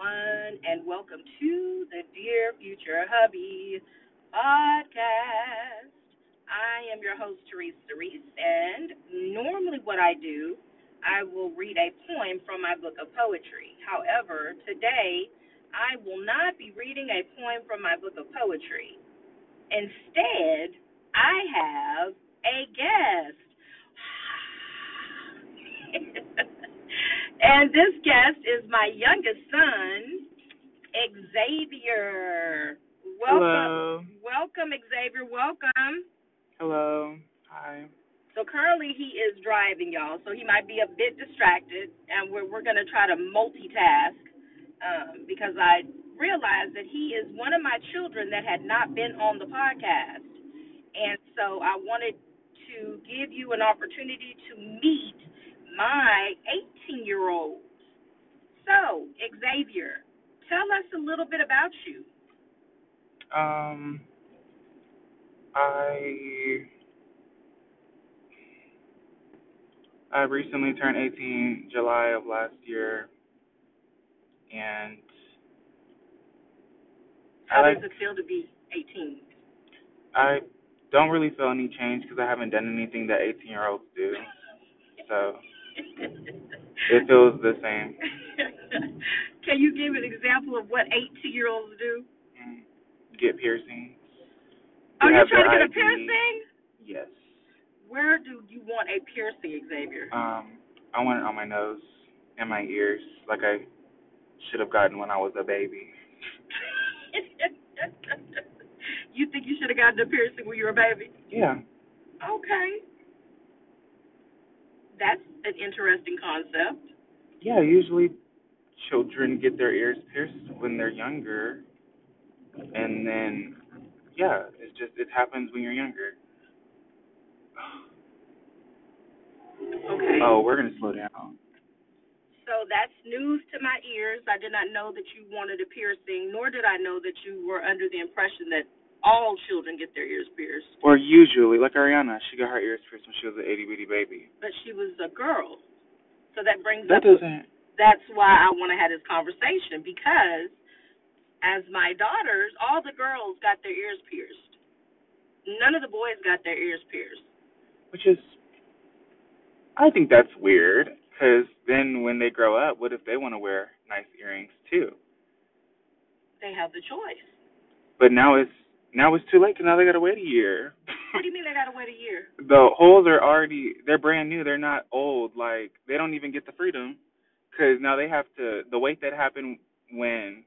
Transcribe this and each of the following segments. everyone, and welcome to the Dear Future Hubby podcast. I am your host, Teresa Reese, and normally what I do, I will read a poem from my book of poetry. However, today, I will not be reading a poem from my book of poetry. Instead, I have a guest. And this guest is my youngest son, Xavier. Welcome. Hello. Welcome, Xavier. Welcome. Hello. Hi. So currently he is driving, y'all, so he might be a bit distracted, and we're going to try to multitask because I realized that he is one of my children that had not been on the podcast. And so I wanted to give you an opportunity to meet my 18-year-old. So, Xavier, tell us a little bit about you. I recently turned 18 July of last year, and how does it feel to be 18? I don't really feel any change because I haven't done anything that 18-year-olds do, so... It feels the same. Can you give an example of what 18-year-olds do? Get piercings. Oh, you're trying to get a piercing? Yes. Where do you want a piercing, Xavier? I want it on my nose and my ears, like I should have gotten when I was a baby. You think you should have gotten a piercing when you were a baby? Yeah. Okay. That's an interesting concept. Yeah, usually children get their ears pierced when they're younger. And then, yeah, it happens when you're younger. Okay. Oh, we're going to slow down. So that's news to my ears. I did not know that you wanted a piercing, nor did I know that you were under the impression that all children get their ears pierced. Or usually, like Ariana, she got her ears pierced when she was an itty-bitty baby. But she was a girl. So that brings up... That's why I want to have this conversation, because as my daughters, all the girls got their ears pierced. None of the boys got their ears pierced. Which is... I think that's weird, because then when they grow up, what if they want to wear nice earrings, too? They have the choice. But now it's too late because now they got to wait a year. What do you mean they got to wait a year? The holes are already, they're brand new. They're not old. Like, they don't even get the freedom because now they have to, the wait that happened when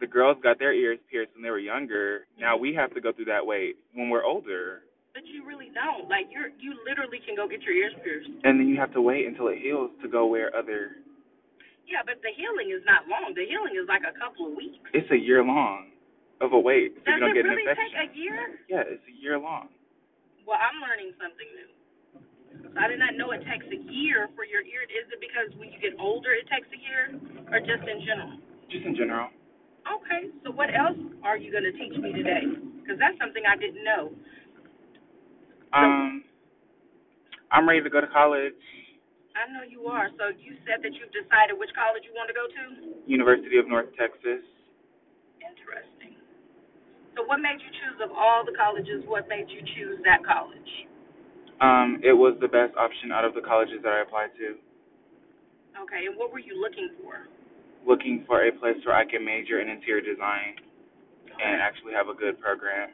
the girls got their ears pierced when they were younger, now we have to go through that wait when we're older. But you really don't. Like, you literally can go get your ears pierced. And then you have to wait until it heals to go wear other. Yeah, but the healing is not long. The healing is like a couple of weeks. It's a year long. Of a wait. Does it really take a year? Yeah, it's a year long. Well, I'm learning something new. So I did not know it takes a year for your ear. Is it because when you get older it takes a year, or just in general? Just in general. Okay, so what else are you going to teach me today? Because that's something I didn't know. I'm ready to go to college. I know you are. So you said that you've decided which college you want to go to? University of North Texas. Interesting. So what made you choose, of all the colleges, what made you choose that college? It was the best option out of the colleges that I applied to. Okay, and what were you looking for? Looking for a place where I can major in interior design and actually have a good program.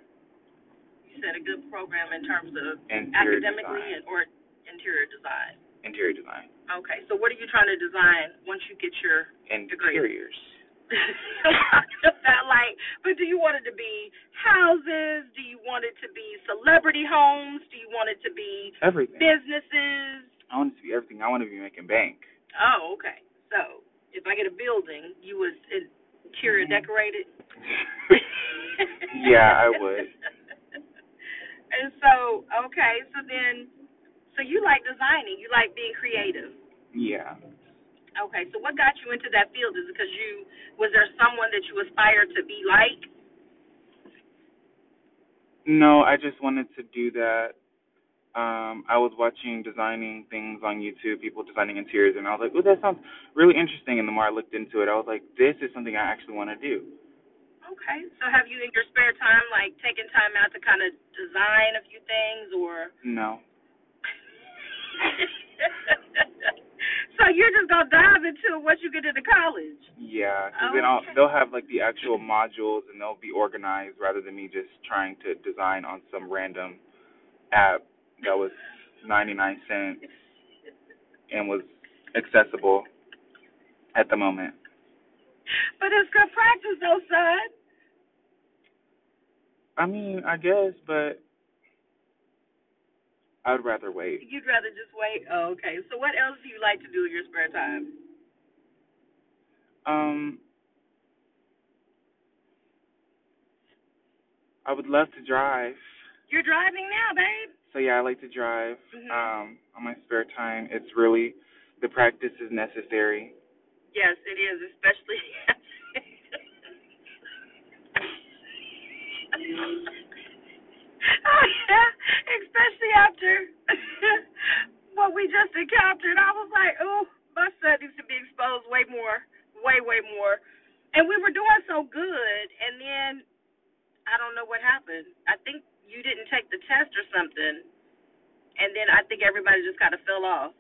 You said a good program in terms of interior academically design. Or interior design? Interior design. Okay, so what are you trying to design once you get your degree? Interiors. But do you want it to be houses? Do you want it to be celebrity homes? Do you want it to be everything? Businesses? I want it to be everything. I want to be making bank. Oh, okay. So if I get a building, you would interior decorate it? Yeah, I would. And so, okay, so you like designing. You like being creative. Yeah. Okay, so what got you into that field? Is it because was there someone that you aspired to be like? No, I just wanted to do that. I was watching designing things on YouTube, people designing interiors, and I was like, oh, that sounds really interesting. And the more I looked into it, I was like, this is something I actually want to do. Okay. So have you in your spare time, like, taken time out to kind of design a few things or? No. So you're just going to dive into what you get into college? Yeah, because then they'll have, like, the actual modules, and they'll be organized rather than me just trying to design on some random app that was 99 cents and was accessible at the moment. But it's good practice, though, son. I mean, I guess, but I'd rather wait. You'd rather just wait? Oh, okay. So what else do you like to do in your spare time? I would love to drive. You're driving now, babe. So, yeah, I like to drive on my spare time. It's really, the practice is necessary. Yes, it is, especially. Oh, yeah, especially after what we just encountered. I was like, oh, my son needs to be exposed way more. And we were doing so good, and then I don't know what happened. I think you didn't take the test or something, and then I think everybody just kind of fell off.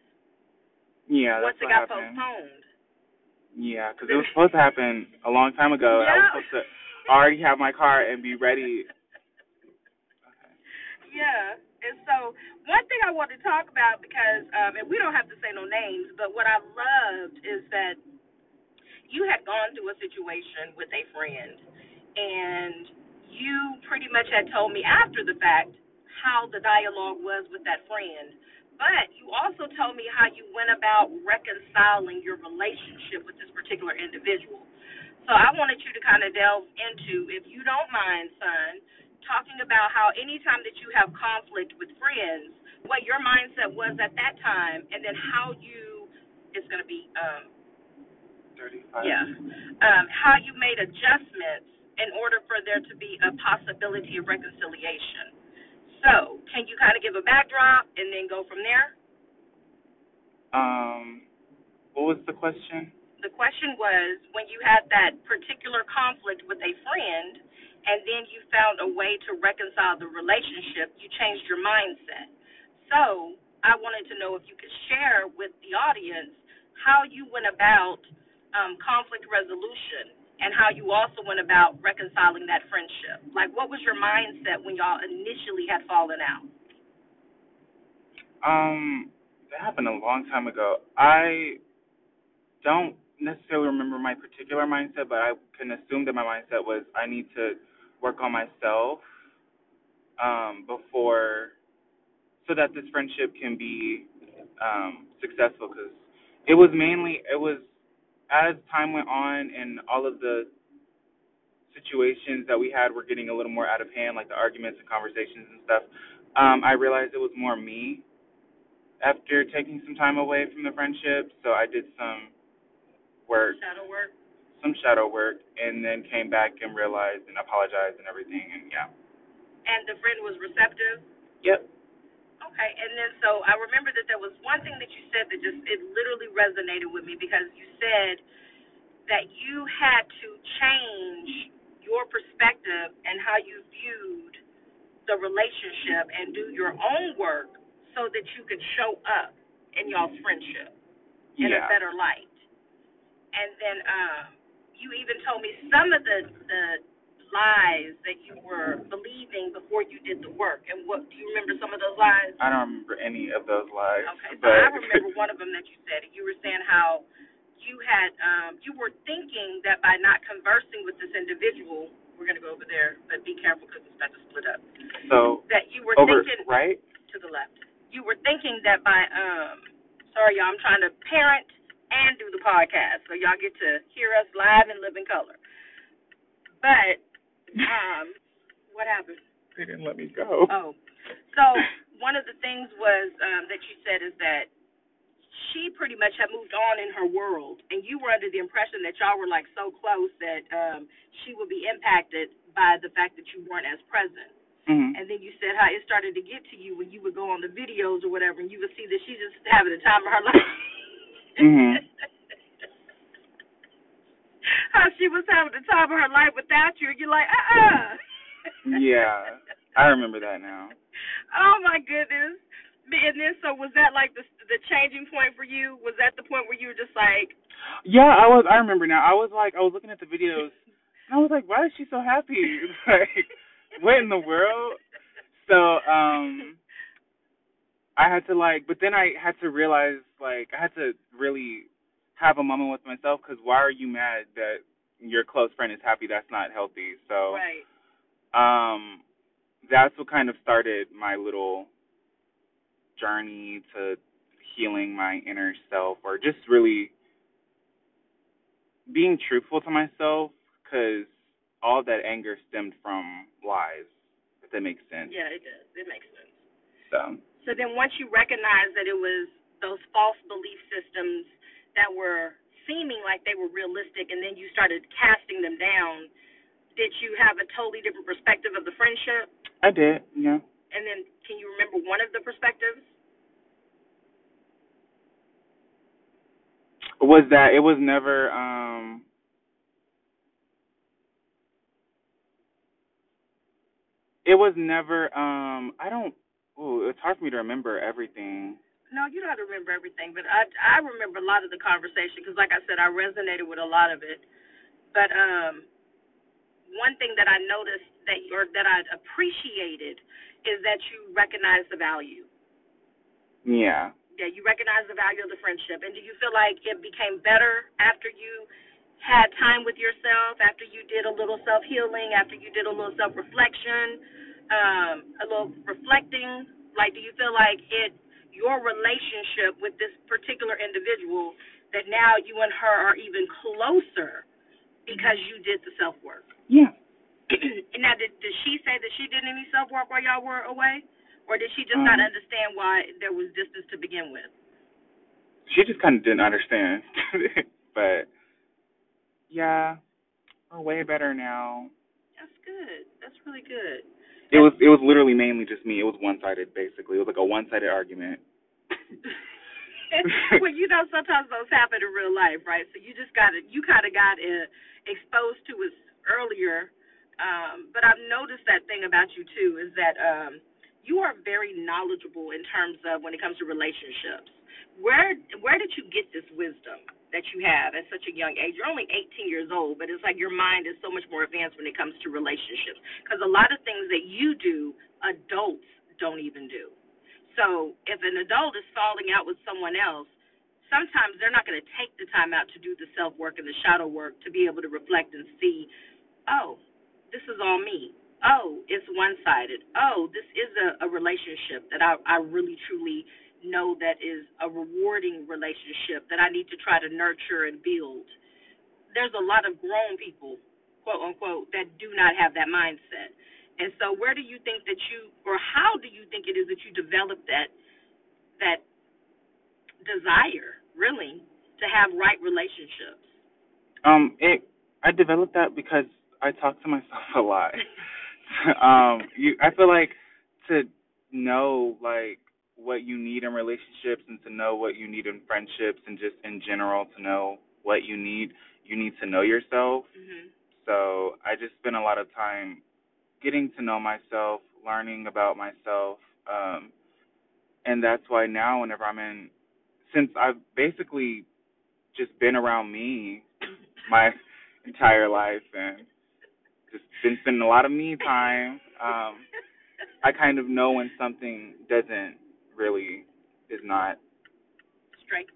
Yeah, that's what happened. Once it got postponed. Yeah, because it was supposed to happen a long time ago. Yeah. I was supposed to already have my car and be ready. Okay. Yeah, and so one thing I want to talk about, because, and we don't have to say no names, but what I loved is that you had gone through a situation with a friend, and you pretty much had told me after the fact how the dialogue was with that friend, but you also told me how you went about reconciling your relationship with this particular individual. So I wanted you to kind of delve into, if you don't mind, son, talking about how anytime that you have conflict with friends, what your mindset was at that time, and then how you, it's going to be, 35. Yeah, how you made adjustments in order for there to be a possibility of reconciliation. So, can you kind of give a backdrop and then go from there? What was the question? The question was, when you had that particular conflict with a friend and then you found a way to reconcile the relationship, you changed your mindset. So, I wanted to know if you could share with the audience how you went about conflict resolution, and how you also went about reconciling that friendship. Like, what was your mindset when y'all initially had fallen out? That happened a long time ago. I don't necessarily remember my particular mindset, but I can assume that my mindset was I need to work on myself before, so that this friendship can be successful. Because it was as time went on and all of the situations that we had were getting a little more out of hand, like the arguments and conversations and stuff, I realized it was more me after taking some time away from the friendship. So I did some shadow work, and then came back and realized and apologized and everything, and yeah. And the friend was receptive? Yep. Okay, and then so I remember that there was one thing that you said that just, it literally resonated with me, because you said that you had to change your perspective and how you viewed the relationship and do your own work so that you could show up in y'all's friendship in a better light. And then you even told me some of the lies that you were believing before you did the work. And what, do you remember some of those lies? I don't remember any of those lies. Okay, but so I remember one of them that you said. You were saying how you had, you were thinking that by not conversing with this individual, we're going to go over there, but be careful because it's about to split up. So, that you were over, thinking, right? To the left. You were thinking that by, sorry y'all, I'm trying to parent and do the podcast, so y'all get to hear us live and live in color. But, what happened? They didn't let me go. Oh. So one of the things was that you said is that she pretty much had moved on in her world, and you were under the impression that y'all were, like, so close that she would be impacted by the fact that you weren't as present. Mm-hmm. And then you said how it started to get to you when you would go on the videos or whatever, and you would see that she's just having the time of her life. Mm-hmm. How she was having the time of her life without you, and you're like, Yeah, I remember that now. Oh, my goodness. And then, so was that like the changing point for you? Was that the point where you were just like... Yeah, I was. I remember now. I was looking at the videos, and I was like, why is she so happy? Like, what in the world? So, I had to really have a moment with myself, because why are you mad that your close friend is happy? That's not healthy. So, right. That's what kind of started my little journey to healing my inner self, or just really being truthful to myself, because all that anger stemmed from lies, if that makes sense. Yeah, it does. It makes sense. So then once you recognize that it was those false belief systems that were seeming like they were realistic, and then you started casting them down, did you have a totally different perspective of the friendship? I did, yeah. And then can you remember one of the perspectives? Was that it was never... It was never, it's hard for me to remember everything. No, you don't have to remember everything, but I remember a lot of the conversation, because like I said, I resonated with a lot of it. But one thing that I noticed that I appreciated is that you recognize the value. Yeah. Yeah, you recognize the value of the friendship. And do you feel like it became better after you had time with yourself, after you did a little self-healing, after you did a little self-reflection, a little reflecting? Like, do you feel like your relationship with this particular individual, that now you and her are even closer because you did the self-work? Yeah. And now, did she say that she did any self-work while y'all were away? Or did she just not understand why there was distance to begin with? She just kind of didn't understand. But... yeah, we're way better now. That's good. That's really good. It was literally mainly just me. It was one-sided, basically. It was like a one-sided argument. Well, you know, sometimes those happen in real life, right? So you just got it. You kind of got exposed to it earlier. But I've noticed that thing about you too, is that you are very knowledgeable in terms of when it comes to relationships. Where did you get this wisdom that you have at such a young age? You're only 18 years old, but it's like your mind is so much more advanced when it comes to relationships, because a lot of things that you do, adults don't even do. So if an adult is falling out with someone else, sometimes they're not going to take the time out to do the self-work and the shadow work to be able to reflect and see, oh, this is all me. Oh, it's one-sided. Oh, this is a relationship that I really, truly know that is a rewarding relationship that I need to try to nurture and build. There's a lot of grown people, quote unquote, that do not have that mindset. And so where do you think that you, or how do you think it is that you develop that desire, really, to have right relationships? I developed that because I talk to myself a lot. I feel like to know, like, what you need in relationships, and to know what you need in friendships, and just in general to know what you need to know yourself. Mm-hmm. So I just spent a lot of time getting to know myself, learning about myself, and that's why now whenever since I've basically just been around me my entire life and just been spending a lot of me time, I kind of know when something doesn't really is not straight.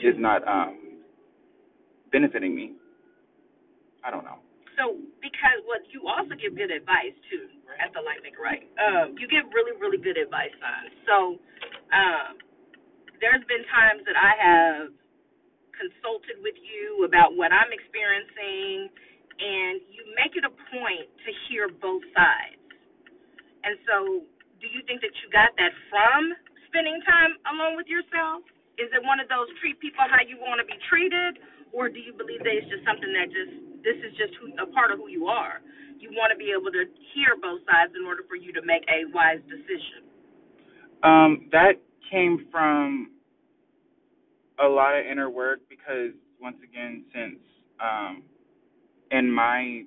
Is not benefiting me. I don't know. So because you also give good advice too at the Lightmaker, right? You give really, really good advice on. So there's been times that I have consulted with you about what I'm experiencing, and you make it a point to hear both sides. And so, do you think that you got that from spending time alone with yourself? Is it one of those treat people how you want to be treated, or do you believe that it's just something that just this is just a part of who you are. You want to be able to hear both sides in order for you to make a wise decision. That came from a lot of inner work because, once again, since in my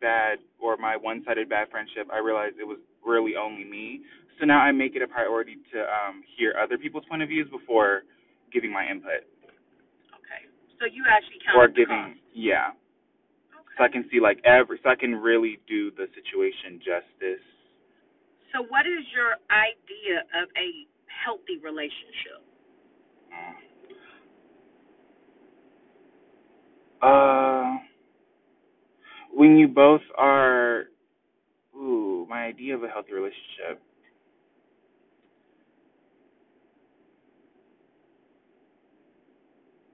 bad or my one-sided bad friendship, I realized it was really only me. So now I make it a priority to hear other people's point of views before giving my input. Okay. So you actually count the cost. Yeah. Okay. So I can see, like, so I can really do the situation justice. So what is your idea of a healthy relationship? When you both are, my idea of a healthy relationship.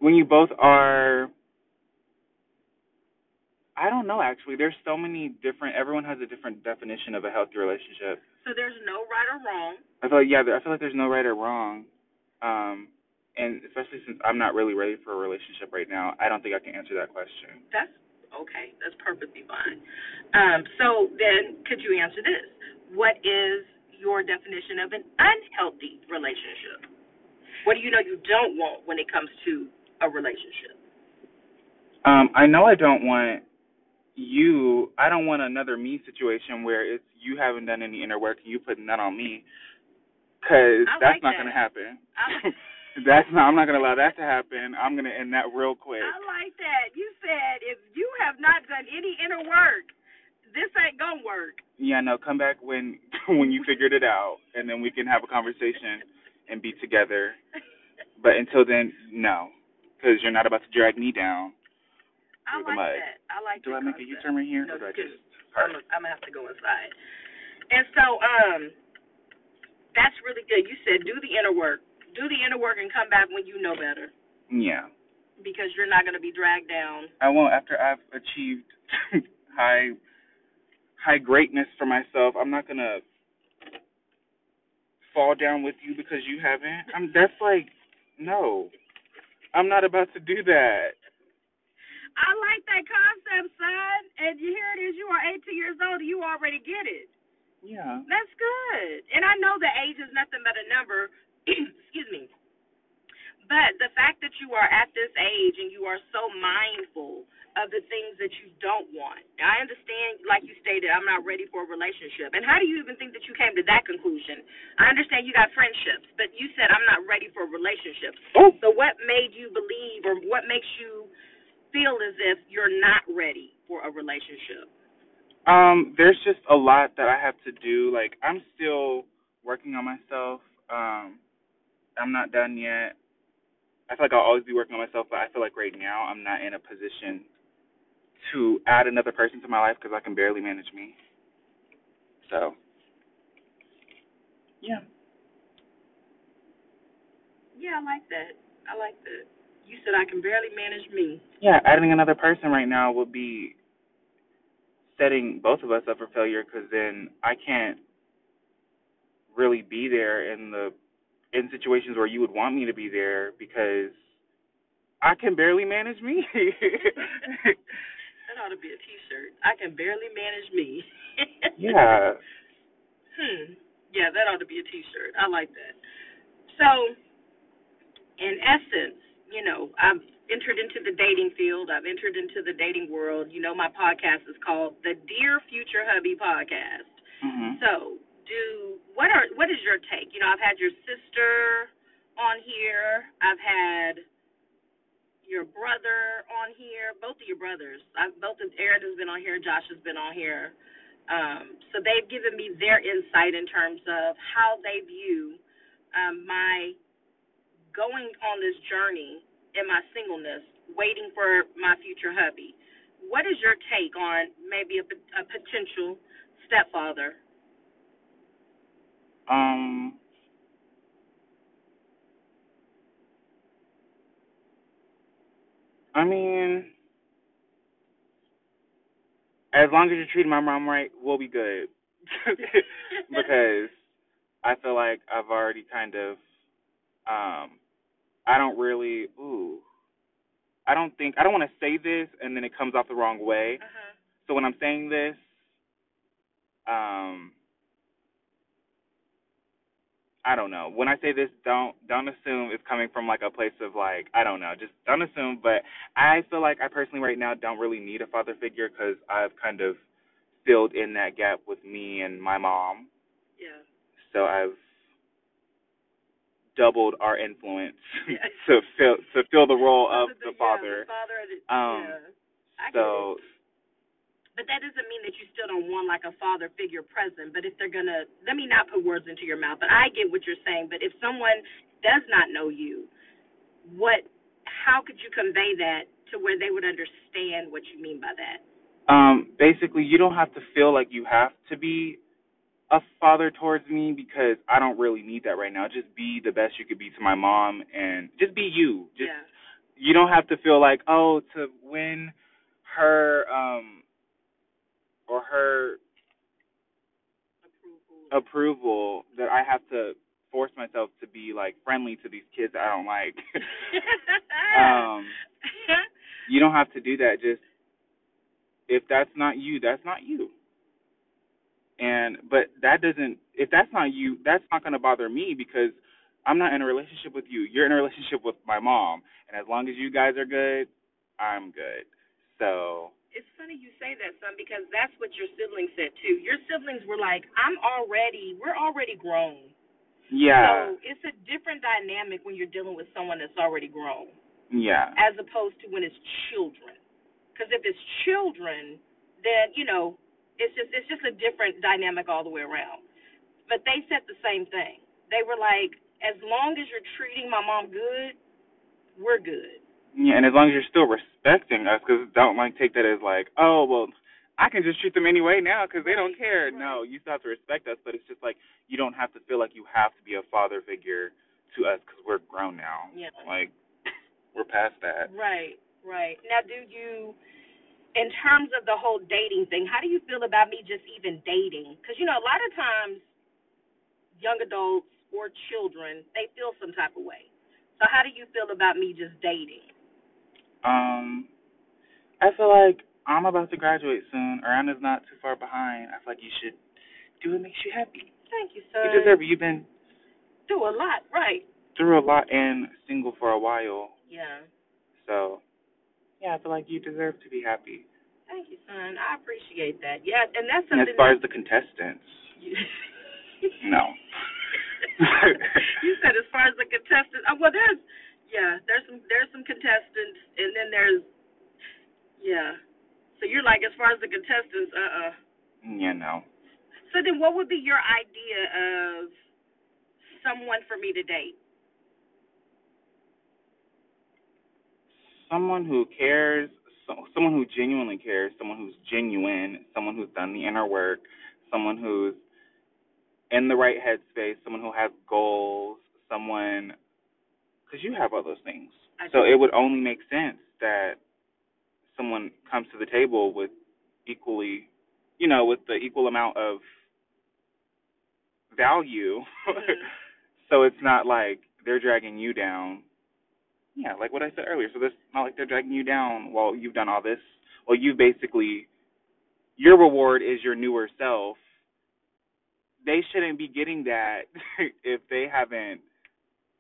When you both are, I don't know, actually. There's so many different, everyone has a different definition of a healthy relationship. So there's no right or wrong. I feel like there's no right or wrong. And especially since I'm not really ready for a relationship right now, I don't think I can answer that question. That's okay. That's perfectly fine. So then could you answer this? What is your definition of an unhealthy relationship? What do you know you don't want when it comes to a relationship? I know I don't want I don't want another me situation where it's you haven't done any inner work and you putting that on me, because that's not going to happen. I'm not going to allow that to happen. I'm going to end that real quick. I like that. You said if you have not done any inner work, this ain't going to work. Yeah, no, come back when you figured it out, and then we can have a conversation and be together. But until then, no, because you're not about to drag me down. I like that. I like that. Do I make a U-turn right here? No, I'm going to have to go inside. And so that's really good. You said do the inner work. Do the inner work and come back when you know better. Yeah. Because you're not going to be dragged down. I won't. After I've achieved high greatness for myself, I'm not going to fall down with you because you haven't. That's like, no. I'm not about to do that. I like that concept, son. And here it is. You are 18 years old. You already get it. Yeah. That's good. And I know that age is nothing but a number. Excuse me. But the fact that you are at this age and you are so mindful of the things that you don't want. I understand, like you stated, I'm not ready for a relationship. And how do you even think that you came to that conclusion? I understand you got friendships, but you said I'm not ready for a relationship. Oh. So what made you believe, or what makes you feel as if you're not ready for a relationship? There's just a lot that I have to do. Like, I'm still working on myself. I'm not done yet. I feel like I'll always be working on myself, but I feel like right now I'm not in a position to add another person to my life because I can barely manage me. So, yeah. Yeah, I like that. I like that. You said I can barely manage me. Yeah, adding another person right now would be setting both of us up for failure because then I can't really be there in situations where you would want me to be there because I can barely manage me. That ought to be a T-shirt. I can barely manage me. Yeah. Yeah, that ought to be a T-shirt. I like that. So, in essence, you know, I've entered into the dating field. I've entered into the dating world. You know, my podcast is called the Dear Future Hubby Podcast. Mm-hmm. So, what is your take? You know, I've had your sister on here. I've had your brother on here. Both of your brothers. Aaron has been on here. Josh has been on here. So they've given me their insight in terms of how they view my going on this journey in my singleness, waiting for my future hubby. What is your take on maybe a potential stepfather? I mean, as long as you're treating my mom right, we'll be good. Because I feel like I've already kind of, I don't really, I don't want to say this and then it comes out the wrong way. Uh-huh. So when I'm saying this, I don't know. When I say this, don't assume it's coming from, like, a place of, like, I don't know. Just don't assume. But I feel like I personally right now don't really need a father figure because I've kind of filled in that gap with me and my mom. Yeah. So I've doubled our influence to fill the role of the father. So. But that doesn't mean that you still don't want, like, a father figure present. But if they're going to – let me not put words into your mouth, but I get what you're saying. But if someone does not know you, how could you convey that to where they would understand what you mean by that? Basically, you don't have to feel like you have to be a father towards me because I don't really need that right now. Just be the best you could be to my mom and just be you. You don't have to feel like, oh, to win her or her approval that I have to force myself to be, like, friendly to these kids that I don't like. You don't have to do that. Just, if that's not you, that's not you. But that doesn't, if that's not you, that's not going to bother me because I'm not in a relationship with you. You're in a relationship with my mom. And as long as you guys are good, I'm good. So... It's funny you say that, son, because that's what your siblings said, too. Your siblings were like, we're already grown. Yeah. So it's a different dynamic when you're dealing with someone that's already grown. Yeah. As opposed to when it's children. Because if it's children, then, you know, it's just a different dynamic all the way around. But they said the same thing. They were like, as long as you're treating my mom good, we're good. Yeah, and as long as you're still respecting us, because don't, like, take that as, like, oh, well, I can just treat them anyway now because they don't care. Right. No, you still have to respect us, but it's just, like, you don't have to feel like you have to be a father figure to us because we're grown now. Yeah. Like, we're past that. Right. Now, do you, in terms of the whole dating thing, how do you feel about me just even dating? Because, you know, a lot of times young adults or children, they feel some type of way. So how do you feel about me just dating? I feel like I'm about to graduate soon. Ariana's not too far behind. I feel like you should do what makes you happy. Thank you, son. You deserve it. You've been through a lot, right? Through a lot and single for a while. Yeah. So, yeah, I feel like you deserve to be happy. Thank you, son. I appreciate that. Yeah, and that's something. And as far as the contestants, no. You said as far as the contestants. Oh, well, there's some contestants, and then there's, yeah. So you're like, as far as the contestants, Yeah, no. So then what would be your idea of someone for me to date? Someone who cares, someone who genuinely cares, someone who's genuine, someone who's done the inner work, someone who's in the right headspace, someone who has goals, someone... Because you have all those things. So it would only make sense that someone comes to the table with equally, you know, with the equal amount of value. Mm-hmm. So it's not like they're dragging you down. Yeah, like what I said earlier. So it's not like they're dragging you down while you've done all this. Well, you basically, your reward is your newer self. They shouldn't be getting that if they haven't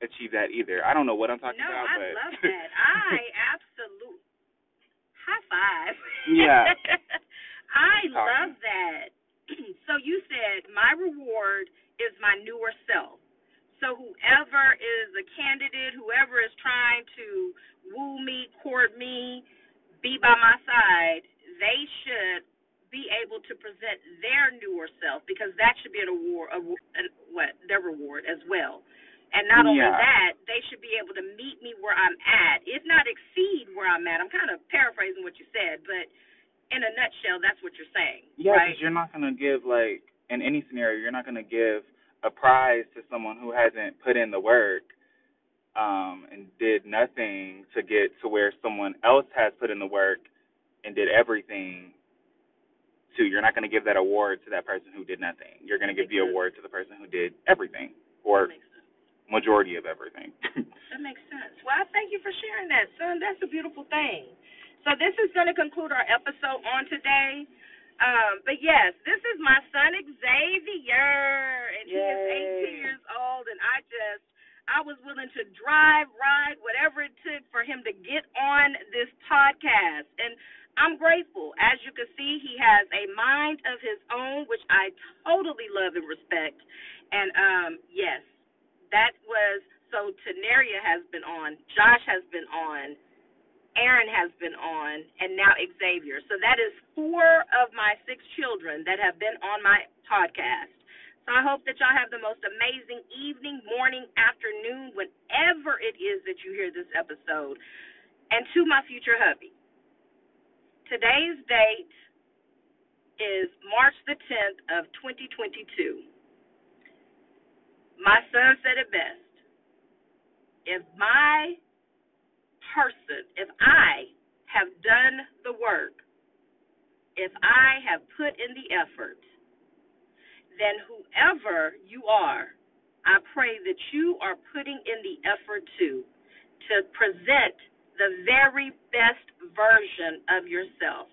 achieve that either. I don't know what I'm talking about. No, I love that. I absolutely high five. Yeah. I love that. So you said my reward is my newer self. So whoever is a candidate, whoever is trying to woo me, court me, be by my side, they should be able to present their newer self because that should be an award, their reward as well. And not only that, they should be able to meet me where I'm at, if not exceed where I'm at. I'm kind of paraphrasing what you said, but in a nutshell, that's what you're saying. Yeah, because you're not going to give, like, in any scenario, you're not going to give a prize to someone who hasn't put in the work and did nothing to get to where someone else has put in the work and did everything to. You're not going to give that award to that person who did nothing. You're going to give the award to the person who did everything or majority of everything. That makes sense. Well, I thank you for sharing that, son. That's a beautiful thing. So this is going to conclude our episode on today. But, yes, this is my son, Xavier, and he is 18 years old, and I was willing to drive, ride, whatever it took for him to get on this podcast. And I'm grateful. As you can see, he has a mind of his own, which I totally love and respect. And, yes, that was – so Tenaria has been on, Josh has been on, Aaron has been on, and now Xavier. So that is 4 of my 6 children that have been on my podcast. So I hope that y'all have the most amazing evening, morning, afternoon, whenever it is that you hear this episode. And to my future hubby, today's date is March the 10th of 2022. My son said it best. If I have done the work, if I have put in the effort, then whoever you are, I pray that you are putting in the effort to present the very best version of yourself,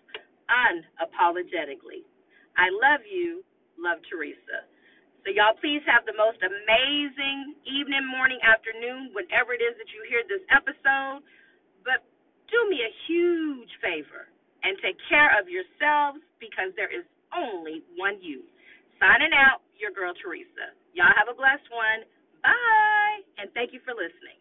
unapologetically. I love you. Love, Teresa. So y'all please have the most amazing evening, morning, afternoon, whenever it is that you hear this episode. But do me a huge favor and take care of yourselves, because there is only one you. Signing out, your girl Teresa. Y'all have a blessed one. Bye, and thank you for listening.